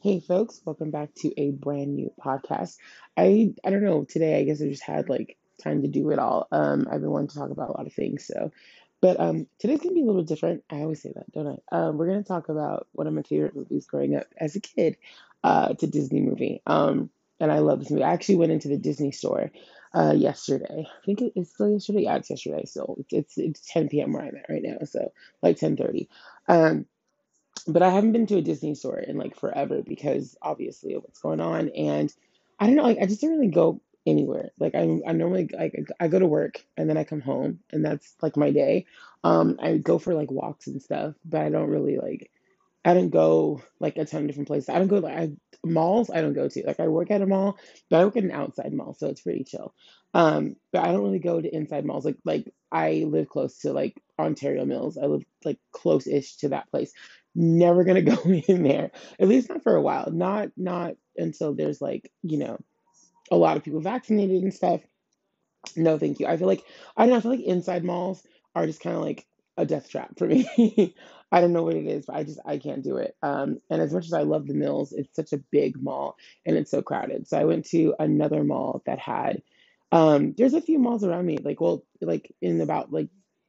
Hey folks, welcome back to a brand new podcast. I don't know, today I guess I just had time to do it all. I've been wanting to talk about a lot of things, but today's gonna be a little different. I always say that, don't I? We're gonna talk about one of my favorite movies growing up as a kid. It's a Disney movie, and I love this movie. I actually went into the Disney store yesterday. I think it's still yesterday. Yeah, it's yesterday. So it's 10 p.m. where I'm at right now, so 10:30. But I haven't been to a Disney store in forever because obviously of what's going on. And I don't know, I just don't really go anywhere. I normally, I go to work and then I come home and that's my day. I go for walks and stuff, but I don't really I don't go a ton of different places. I don't go malls. I don't go to I work at a mall, but I work at an outside mall, so it's pretty chill. But I don't really go to inside malls. I live close to Ontario Mills. I live close-ish to that place. Never gonna go in there, at least not for a while. Not until there's a lot of people vaccinated and stuff. No, thank you. I feel like inside malls are just kind of a death trap for me. I don't know what it is, but I can't do it. And as much as I love the Mills, it's such a big mall and it's so crowded. So I went to another mall that had, there's a few malls around me,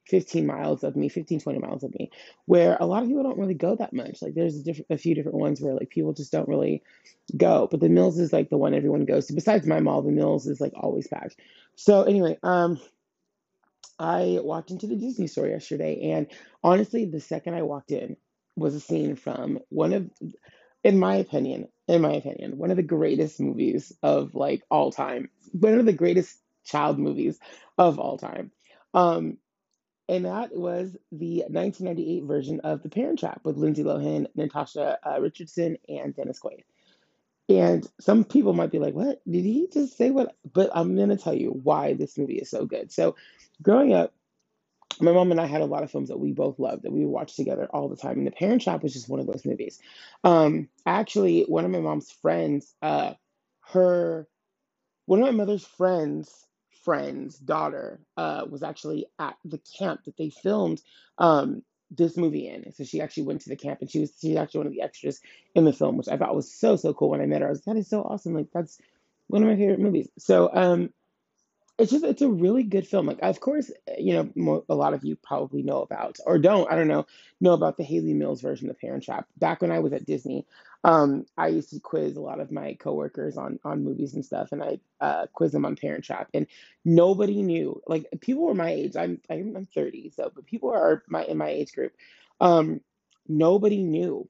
15, 20 miles of me, where a lot of people don't really go that much. There's a few different ones where people just don't really go, but the Mills is the one everyone goes to. Besides my mall, the Mills is always packed. So anyway, I walked into the Disney store yesterday, and honestly, the second I walked in was a scene from in my opinion, one of the greatest movies of all time, one of the greatest child movies of all time. And that was the 1998 version of The Parent Trap with Lindsay Lohan, Natasha Richardson, and Dennis Quaid. And some people might be what? Did he just say what? But I'm going to tell you why this movie is so good. So growing up, my mom and I had a lot of films that we both loved that we watched together all the time. And The Parent Trap was just one of those movies. Actually, one of my mother's friend's daughter was actually at the camp that they filmed this movie in. So she actually went to the camp, and she's actually one of the extras in the film, which I thought was so cool. When I met her, I was like, that is so awesome. That's one of my favorite movies. So it's a really good film. Of course, a lot of you probably know about, or don't, I don't know about the Hayley Mills version of Parent Trap. Back when I was at Disney, I used to quiz a lot of my coworkers on movies and stuff, and I quiz them on Parent Trap, and nobody knew. People were my age. I'm 30, so but people are in my age group. Nobody knew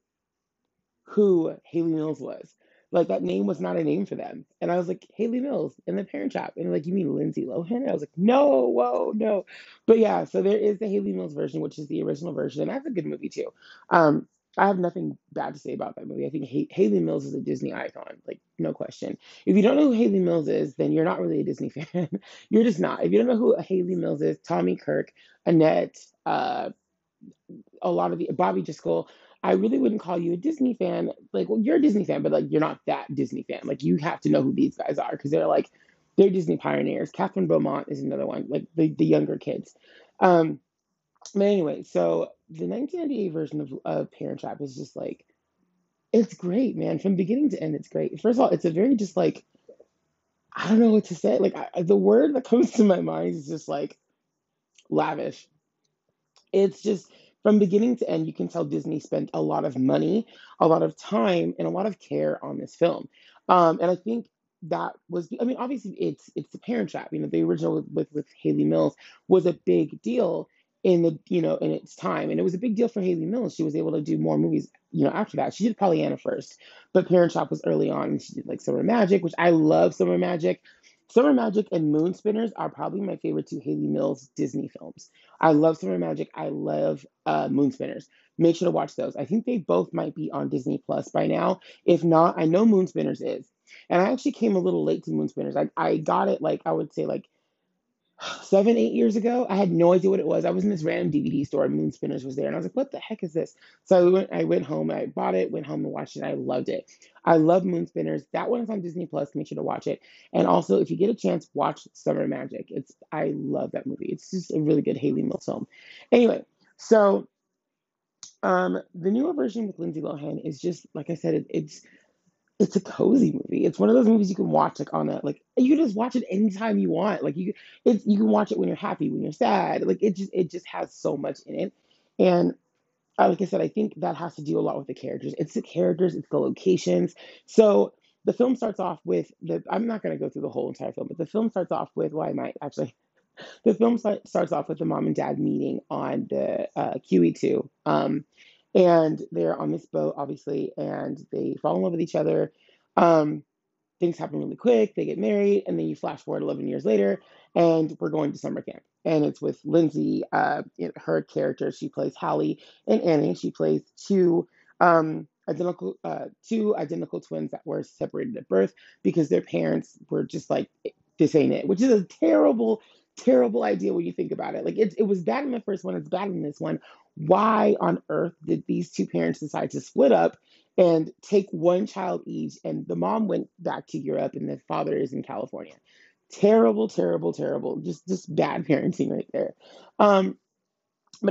who Hayley Mills was. That name was not a name for them. And I was like, Hayley Mills in The Parent Trap. And you mean Lindsay Lohan? And I was like, no, whoa, no. But yeah, so there is the Hayley Mills version, which is the original version. And that's a good movie too. I have nothing bad to say about that movie. I think Hayley Mills is a Disney icon, no question. If you don't know who Hayley Mills is, then you're not really a Disney fan. You're just not. If you don't know who Hayley Mills is, Tommy Kirk, Annette, Bobby Driscoll, I really wouldn't call you a Disney fan. You're a Disney fan, but you're not that Disney fan. You have to know who these guys are because they're Disney pioneers. Catherine Beaumont is another one, the younger kids. But anyway, so the 1998 version of Parent Trap is just it's great, man. From beginning to end, it's great. First of all, it's a very just I don't know what to say. The word that comes to my mind is just lavish. It's just, from beginning to end, you can tell Disney spent a lot of money, a lot of time, and a lot of care on this film. And I think that was, obviously it's The Parent Trap. The original with Hayley Mills was a big deal in its time. And it was a big deal for Hayley Mills. She was able to do more movies, after that. She did Pollyanna first, but Parent Trap was early on. And she did Summer Magic, which I love Summer Magic. Summer Magic and Moonspinners are probably my favorite two Hayley Mills Disney films. I love Summer Magic. I love Moonspinners. Make sure to watch those. I think they both might be on Disney Plus by now. If not, I know Moonspinners is. And I actually came a little late to Moonspinners. I got it, I would say, 7-8 years ago. I had no idea what it was. I was in this random DVD store and Moonspinners was there. And I was like, what the heck is this? So I went home and I bought it, went home and watched it. I loved it. I love Moonspinners. That one is on Disney Plus. Make sure to watch it. And also, if you get a chance, watch Summer Magic. I love that movie. It's just a really good Hayley Mills film. Anyway, so the newer version with Lindsay Lohan is just, like I said, it's it's a cozy movie. It's one of those movies you can watch like on a, like you can just watch it anytime you want. Like you can watch it when you're happy, when you're sad. Like it just has so much in it. And like I said, I think that has to do a lot with the characters. It's the characters, it's the locations. So the film starts off with I'm not going to go through the whole entire film, but the film starts off with, well, I might actually. The film starts off with the mom and dad meeting on the QE2. And they're on this boat, obviously, and they fall in love with each other. Things happen really quick. They get married, and then you flash forward 11 years later, and we're going to summer camp. And it's with Lindsay, her character. She plays Hallie, and Annie. She plays two identical twins that were separated at birth because their parents were just like, this ain't it, which is a terrible, terrible idea when you think about it. Like it was bad in the first one. It's bad in this one. Why on earth did these two parents decide to split up and take one child each? And the mom went back to Europe and the father is in California. Terrible, terrible, terrible. Just bad parenting right there. But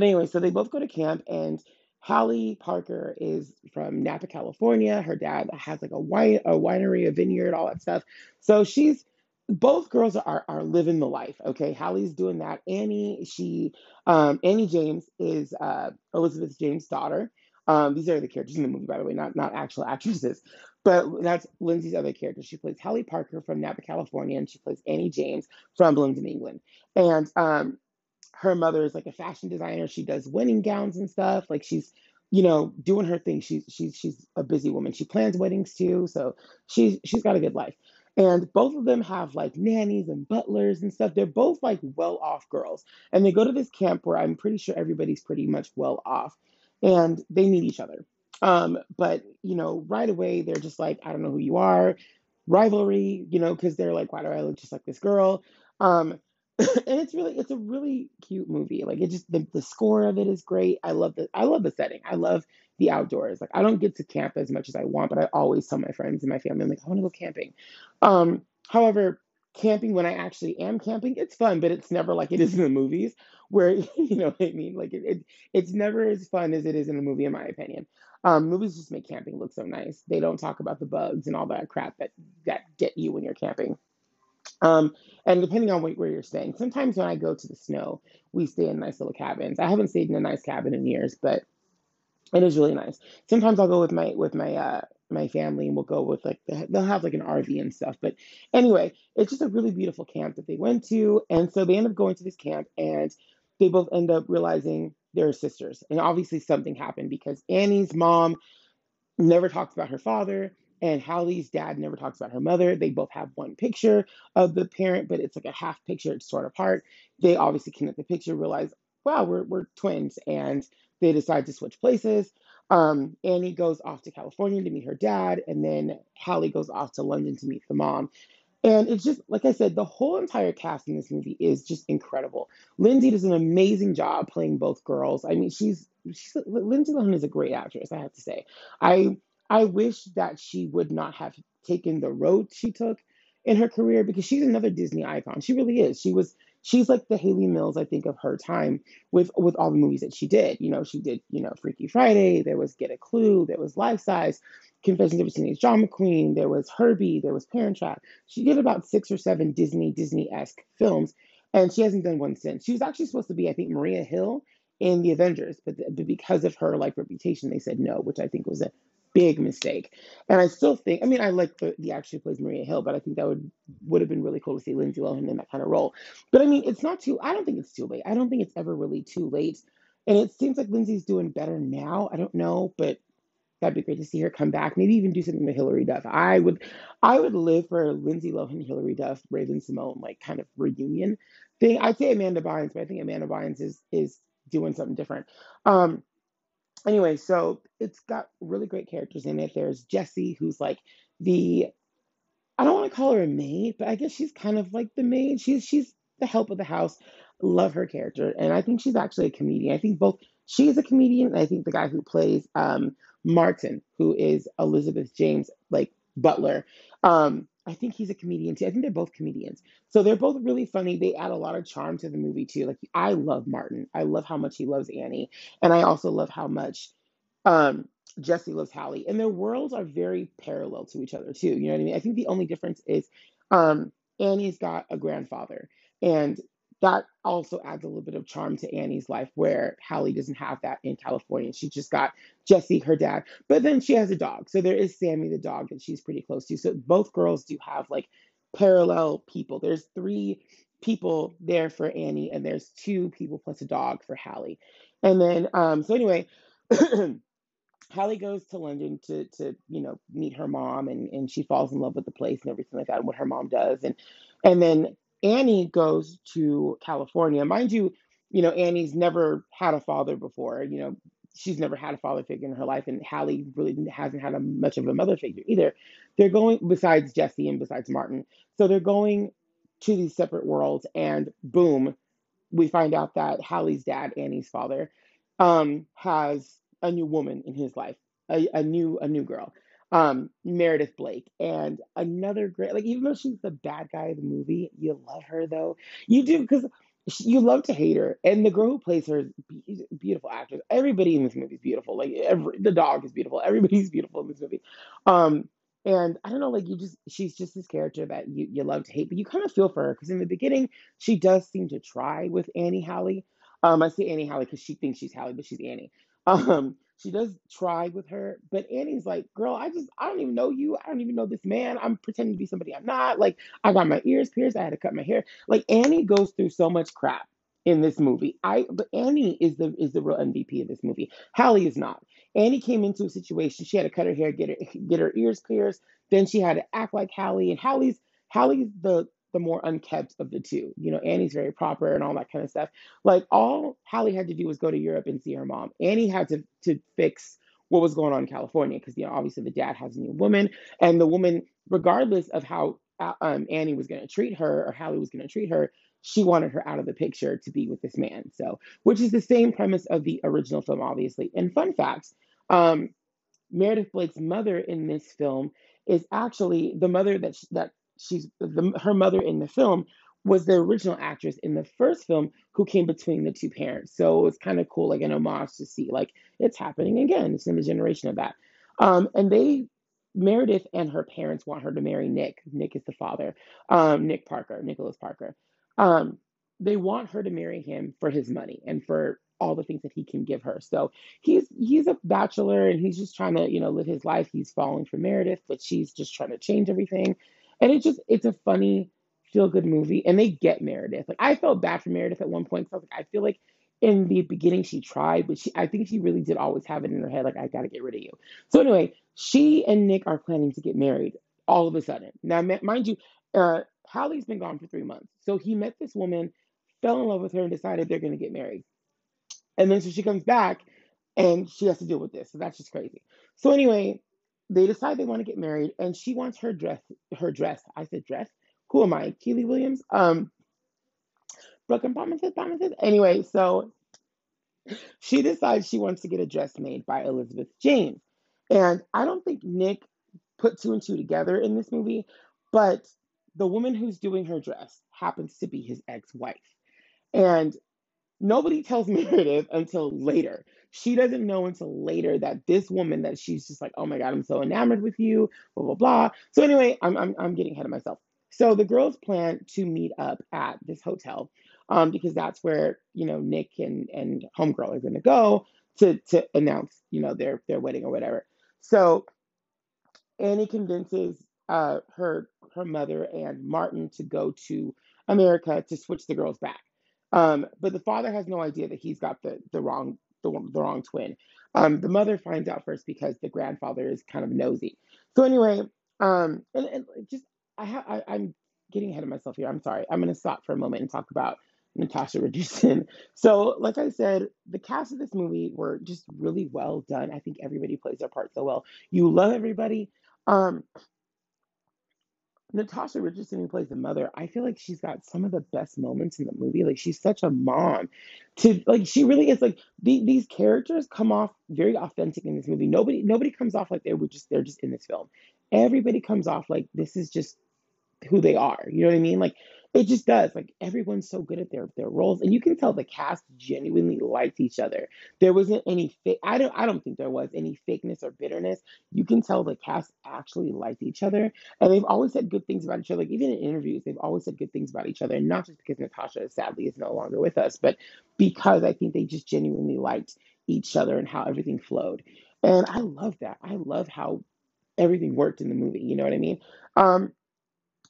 anyway, so they both go to camp, and Hayley Parker is from Napa, California. Her dad has like a winery, a vineyard, all that stuff. So both girls are living the life. Okay. Hallie's doing that. Annie James is Elizabeth James' daughter. These are the characters in the movie, by the way, not actual actresses, but that's Lindsay's other character. She plays Hayley Parker from Napa, California, and she plays Annie James from Bloomington, England. And her mother is like a fashion designer. She does wedding gowns and stuff. Like she's, doing her thing. She's a busy woman. She plans weddings too. So she's got a good life. And both of them have like nannies and butlers and stuff. They're both like well-off girls. And they go to this camp where I'm pretty sure everybody's pretty much well-off. And they meet each other. But, right away, they're just like, I don't know who you are. Rivalry, because they're like, why do I look just like this girl? And it's a really cute movie. Like it just, the score of it is great. I love the setting. I love the outdoors. Like I don't get to camp as much as I want, but I always tell my friends and my family, I'm like, I want to go camping. However, camping, when I actually am camping, it's fun, but it's never like it is in the movies where, you know what I mean? Like it's never as fun as it is in a movie, in my opinion. Movies just make camping look so nice. They don't talk about the bugs and all that crap that get you when you're camping. And depending on where you're staying, sometimes when I go to the snow, we stay in nice little cabins. I haven't stayed in a nice cabin in years, but it is really nice. Sometimes I'll go with my family, and we'll go with like, they'll have like an RV and stuff. But anyway, it's just a really beautiful camp that they went to. And so they end up going to this camp, and they both end up realizing they're sisters. And obviously something happened because Annie's mom never talks about her father. And Hallie's dad never talks about her mother. They both have one picture of the parent, but it's like a half picture. It's torn apart. They obviously connect the picture, realize, wow, we're twins. And they decide to switch places. Annie goes off to California to meet her dad. And then Hayley goes off to London to meet the mom. And it's just, like I said, the whole entire cast in this movie is just incredible. Lindsay does an amazing job playing both girls. I mean, Lindsay Lohan is a great actress, I have to say. I wish that she would not have taken the road she took in her career, because she's another Disney icon. She really is. She's like the Hayley Mills, I think, of her time with all the movies that she did. She did, Freaky Friday. There was Get a Clue. There was Life Size, Confessions of a Teenage Drama Queen. There was Herbie. There was Parent Trap. She did about 6 or 7 Disney-esque films, and she hasn't done one since. She was actually supposed to be, I think, Maria Hill in The Avengers, but because of her like reputation, they said no, which I think was a big mistake. And I still think, I like the actress who plays Maria Hill, but I think that would have been really cool to see Lindsay Lohan in that kind of role. But I don't think it's too late. I don't think it's ever really too late. And it seems like Lindsay's doing better now. I don't know, but that'd be great to see her come back. Maybe even do something with Hillary Duff. I would live for a Lindsay Lohan, Hillary Duff, Raven-Symoné, like kind of reunion thing. I'd say Amanda Bynes, but I think Amanda Bynes is doing something different. Anyway, so it's got really great characters in it. There's Jessie, who's like I don't want to call her a maid, but I guess she's kind of like the maid. She's the help of the house. Love her character. And I think she's actually a comedian. I think both she is a comedian, and I think the guy who plays Martin, who is Elizabeth James, like butler, I think he's a comedian too. I think they're both comedians. So they're both really funny. They add a lot of charm to the movie too. Like I love Martin. I love how much he loves Annie. And I also love how much Jesse Loves Hallie, and their worlds are very parallel to each other too. You know what I mean? I think the only difference is Annie's got a grandfather, and that also adds a little bit of charm to Annie's life, where Hallie doesn't have that in California. She just got Jesse, her dad, but then she has a dog. So there is Sammy, the dog, that she's pretty close to. So both girls do have like parallel people. There's three people there for Annie, and there's two people plus a dog for Hallie. And then, so anyway, Hallie goes to London to you know, meet her mom, and she falls in love with the place and everything like that, and what her mom does. And then Annie goes to California. Mind you, you know, Annie's never had a father before. You know, she's never had a father figure in her life, and Hallie really hasn't had much of a mother figure either. They're going, besides Jesse and besides Martin. So they're going to these separate worlds, and boom, we find out that Hallie's dad, Annie's father, has a new woman in his life, a new girl, Meredith Blake, and another great, like, even though she's the bad guy of the movie, you love her though. You do, because you love to hate her, and the girl who plays her is beautiful actress. Everybody in this movie is beautiful. Like, the dog is beautiful. Everybody's beautiful in this movie. And I don't know, like, she's just this character that you love to hate, but you kind of feel for her, because in the beginning, she does seem to try with Annie Hallie. I say Annie Hallie because she thinks she's Hallie, but she's Annie. She does try with her, but Annie's like, girl, I don't even know you. I don't even know this man. I'm pretending to be somebody I'm not. Like, I got my ears pierced. I had to cut my hair. Like, Annie goes through so much crap in this movie. But Annie is the real MVP of this movie. Hallie is not. Annie came into a situation. She had to cut her hair, get her ears pierced. Then she had to act like Hallie, and Hallie's the more unkept of the two. You know, Annie's very proper and all that kind of stuff. Like, all Hallie had to do was go to Europe and see her mom. Annie had to fix what was going on in California, because, you know, obviously the dad has a new woman, and the woman, regardless of how Annie was going to treat her or Hallie was going to treat her, she wanted her out of the picture to be with this man. So, which is the same premise of the original film, obviously. And fun facts, Meredith Blake's mother in this film is actually the mother her mother in the film was the original actress in the first film who came between the two parents. So it's kind of cool, like an homage to see, like, it's happening again. It's another generation of that. And Meredith and her parents want her to marry Nick. Nick is the father. Nick Parker, Nicholas Parker. They want her to marry him for his money and for all the things that he can give her. So he's a bachelor, and he's just trying to, you know, live his life. He's falling for Meredith, but she's just trying to change everything. And it's a funny, feel-good movie. And they get Meredith. Like, I felt bad for Meredith at one point, because I was like, I feel like in the beginning she tried, but I think she really did always have it in her head, like, I gotta get rid of you. So anyway, she and Nick are planning to get married all of a sudden. Now, mind you, Hallie's been gone for 3 months. So he met this woman, fell in love with her, and decided they're going to get married. And then so she comes back, and she has to deal with this. So that's just crazy. So anyway, they decide they want to get married, and she wants her dress. I said dress. Who am I? Keely Williams? Brooke and Promises. Anyway, so she decides she wants to get a dress made by Elizabeth James. And I don't think Nick put two and two together in this movie, but the woman who's doing her dress happens to be his ex-wife. And nobody tells Meredith until later. She doesn't know until later that this woman, that she's just like, oh my God, I'm so enamored with you, blah, blah, blah. So anyway, I'm getting ahead of myself. So the girls plan to meet up at this hotel because that's where, you know, Nick and homegirl are going to go to announce, you know, their wedding or whatever. So Annie convinces her mother and Martin to go to America to switch the girls back. But the father has no idea that he's got the wrong twin. The mother finds out first because the grandfather is kind of nosy. So anyway, I'm getting ahead of myself here. I'm sorry. I'm going to stop for a moment and talk about Natasha Richardson. So, like I said, the cast of this movie were just really well done. I think everybody plays their part so well. You love everybody. Natasha Richardson, who plays the mother, I feel like she's got some of the best moments in the movie. Like, she's such a mom. She really is. Like, these characters come off very authentic in this movie. Nobody comes off like they're just in this film. Everybody comes off like this is just who they are. You know what I mean? Like, It just does. Like, everyone's so good at their roles, and you can tell the cast genuinely likes each other. There wasn't any fake. I don't think there was any fakeness or bitterness. You can tell the cast actually liked each other, and they've always said good things about each other. Like, even in interviews, they've always said good things about each other, and not just because Natasha sadly is no longer with us, but because I think they just genuinely liked each other and how everything flowed. And I love that. I love how everything worked in the movie. You know what I mean?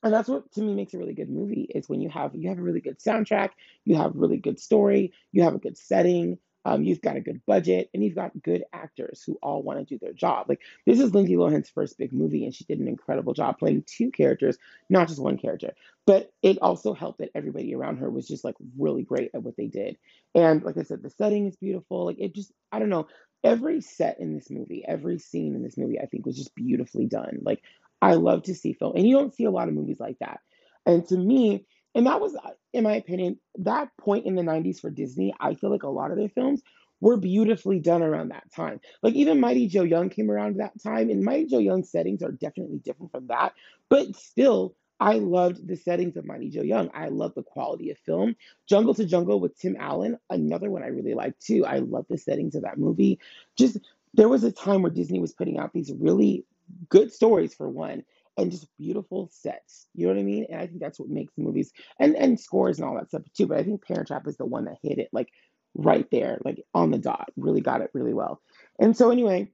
And that's what, to me, makes a really good movie, is when you have a really good soundtrack, you have a really good story, you have a good setting, you've got a good budget, and you've got good actors who all want to do their job. Like, this is Lindsay Lohan's first big movie, and she did an incredible job playing two characters, not just one character. But it also helped that everybody around her was just, like, really great at what they did. And, like I said, the setting is beautiful. Like, it just, I don't know, every set in this movie, every scene in this movie, I think, was just beautifully done. Like, I love to see film, and you don't see a lot of movies like that. And to me, and that was, in my opinion, that point in the 90s for Disney, I feel like a lot of their films were beautifully done around that time. Like, even Mighty Joe Young came around that time, and Mighty Joe Young's settings are definitely different from that, but still, I loved the settings of Mighty Joe Young. I loved the quality of film. Jungle to Jungle with Tim Allen, another one I really liked too. I loved the settings of that movie. Just, there was a time where Disney was putting out these really good stories, for one, and just beautiful sets. You know what I mean? And I think that's what makes movies, and scores and all that stuff too. But I think Parent Trap is the one that hit it, like, right there, like, on the dot, really got it really well. And so anyway,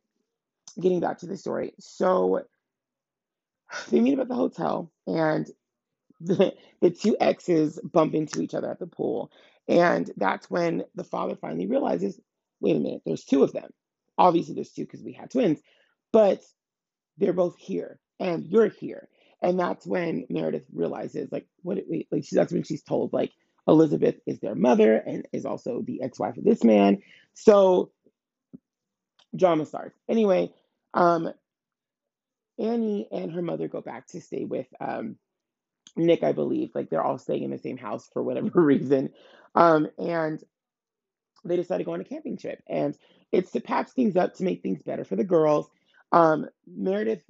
getting back to the story. So they meet up at the hotel, and the two exes bump into each other at the pool. And that's when the father finally realizes, wait a minute, there's two of them. Obviously there's two, because we had twins, but they're both here, and you're here. And that's when Meredith realizes, like, that's when she's told, like, Elizabeth is their mother and is also the ex-wife of this man. So drama starts. Anyway, Annie and her mother go back to stay with Nick, I believe. Like, they're all staying in the same house for whatever reason. And they decide to go on a camping trip. And it's to patch things up, to make things better for the girls. Meredith,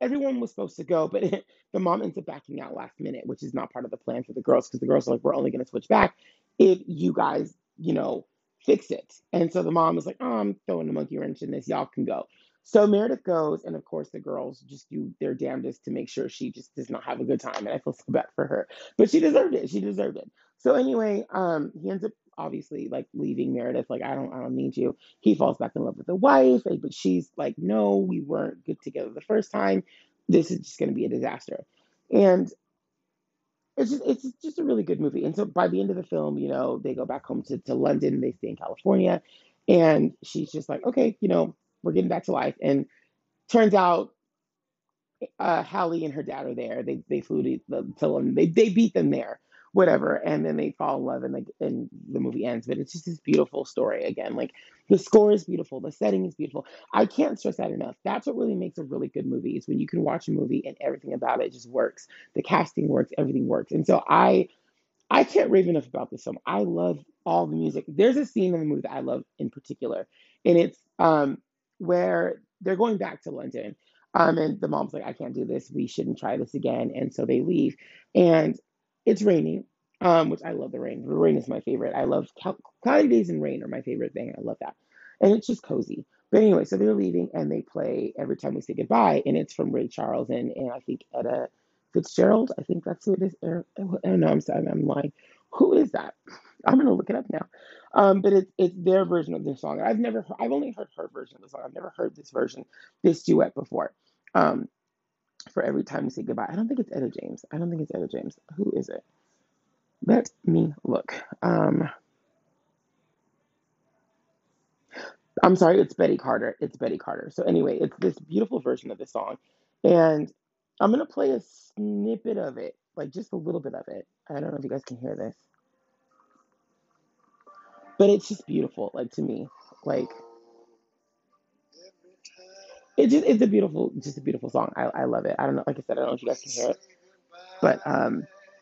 everyone was supposed to go, but the mom ends up backing out last minute, which is not part of the plan for the girls, because the girls are like, we're only going to switch back if you guys, you know, fix it. And so the mom was like, oh, I'm throwing a monkey wrench in this. Y'all can go. So Meredith goes, and of course the girls just do their damnedest to make sure she just does not have a good time. And I feel so bad for her, but she deserved it. She deserved it. So anyway, he ends up obviously, like, leaving Meredith, like, I don't need you. He falls back in love with the wife, but she's like, no, we weren't good together the first time. This is just going to be a disaster. And it's just a really good movie. And so by the end of the film, you know, they go back home to London, they stay in California, and she's just like, okay, you know, we're getting back to life. And turns out, Hallie and her dad are there. They flew to London. They beat them there, whatever, and then they fall in love, and the movie ends. But it's just this beautiful story again. Like, the score is beautiful, the setting is beautiful. I can't stress that enough. That's what really makes a really good movie, is when you can watch a movie and everything about it just works. The casting works, everything works. And so I can't rave enough about this film. I love all the music. There's a scene in the movie that I love in particular, and it's where they're going back to London, and the mom's like, I can't do this, we shouldn't try this again. And so they leave, and it's raining, which I love the rain. The rain is my favorite. I love cloudy days and rain are my favorite thing. I love that. And it's just cozy. But anyway, so they're leaving, and they play Every Time We Say Goodbye. And it's from Ray Charles and I think Etta Fitzgerald. I think that's who it is. No, I'm sorry. I'm lying. Who is that? I'm going to look it up now. But it's their version of the song. I've only heard her version of the song. I've never heard this version, this duet before. For Every Time We Say Goodbye. I don't think it's Etta James. Who is it? Let me look. I'm sorry, it's Betty Carter. So anyway, it's this beautiful version of the song. And I'm going to play a snippet of it, like just a little bit of it. I don't know if you guys can hear this. But it's just beautiful, like, to me. Like, it's a beautiful song. I love it. I don't know. Like I said, I don't know if you guys can hear it, but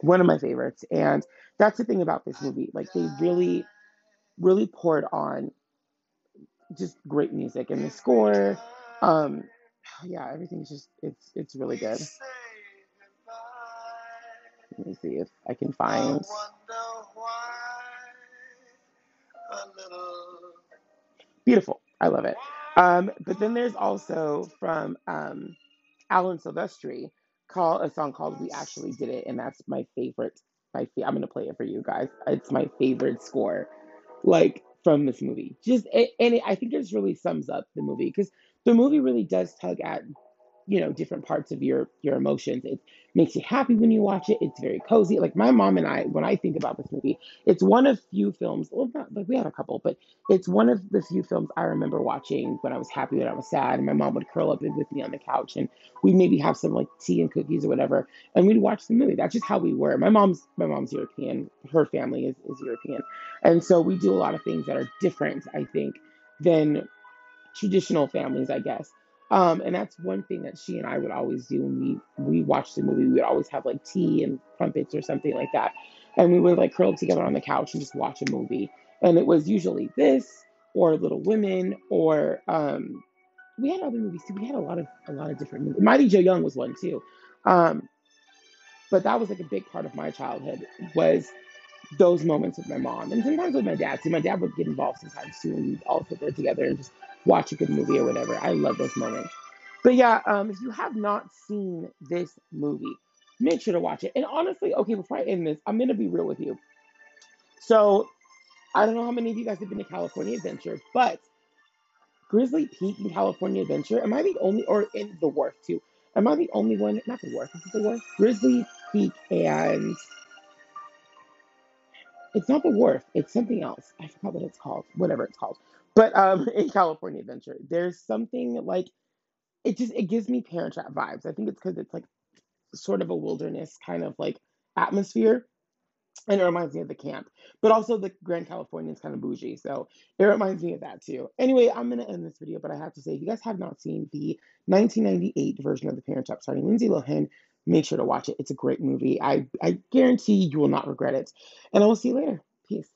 one of my favorites. And that's the thing about this movie. Like, they really, really poured on just great music, and the score. Everything's just, it's really good. Let me see if I can find. I wonder why a little... Beautiful. I love it. But then there's also from Alan Silvestri, a song called We Actually Did It, and that's my favorite. I'm going to play it for you guys. It's my favorite score, like, from this movie. I think it really sums up the movie, because the movie really does tug at, you know, different parts of your emotions. It makes you happy when you watch it. It's very cozy. Like, my mom and I, when I think about this movie, it's one of few films, well, not, like, we have a couple, but it's one of the few films I remember watching when I was happy, when I was sad, and my mom would curl up with me on the couch, and we'd maybe have some, like, tea and cookies or whatever, and we'd watch the movie. That's just how we were. My mom's European. Her family is European. And so we do a lot of things that are different, I think, than traditional families, I guess. And that's one thing that she and I would always do when we watched the movie. We would always have, like, tea and crumpets or something like that. And we would, like, curl up together on the couch and just watch a movie. And it was usually this or Little Women or, we had other movies too. We had a lot of different movies. Mighty Joe Young was one too. But that was, like, a big part of my childhood, was those moments with my mom. And sometimes with my dad too. My dad would get involved sometimes too. And we'd all sit there together and just watch a good movie or whatever. I love those moments. But yeah, if you have not seen this movie, make sure to watch it. And honestly, okay, before I end this, I'm going to be real with you. So I don't know how many of you guys have been to California Adventure, but Grizzly Peak and California Adventure, am I the only, or in The Wharf too, am I the only one, not The Wharf, is it The Wharf? Grizzly Peak and, it's not The Wharf, it's something else. I forgot what it's called, whatever it's called. But in California Adventure, there's something like, it gives me Parent Trap vibes. I think it's because it's, like, sort of a wilderness kind of, like, atmosphere. And it reminds me of the camp. But also the Grand Californian is kind of bougie. So it reminds me of that too. Anyway, I'm going to end this video. But I have to say, if you guys have not seen the 1998 version of The Parent Trap starring Lindsay Lohan, make sure to watch it. It's a great movie. I guarantee you will not regret it. And I will see you later. Peace.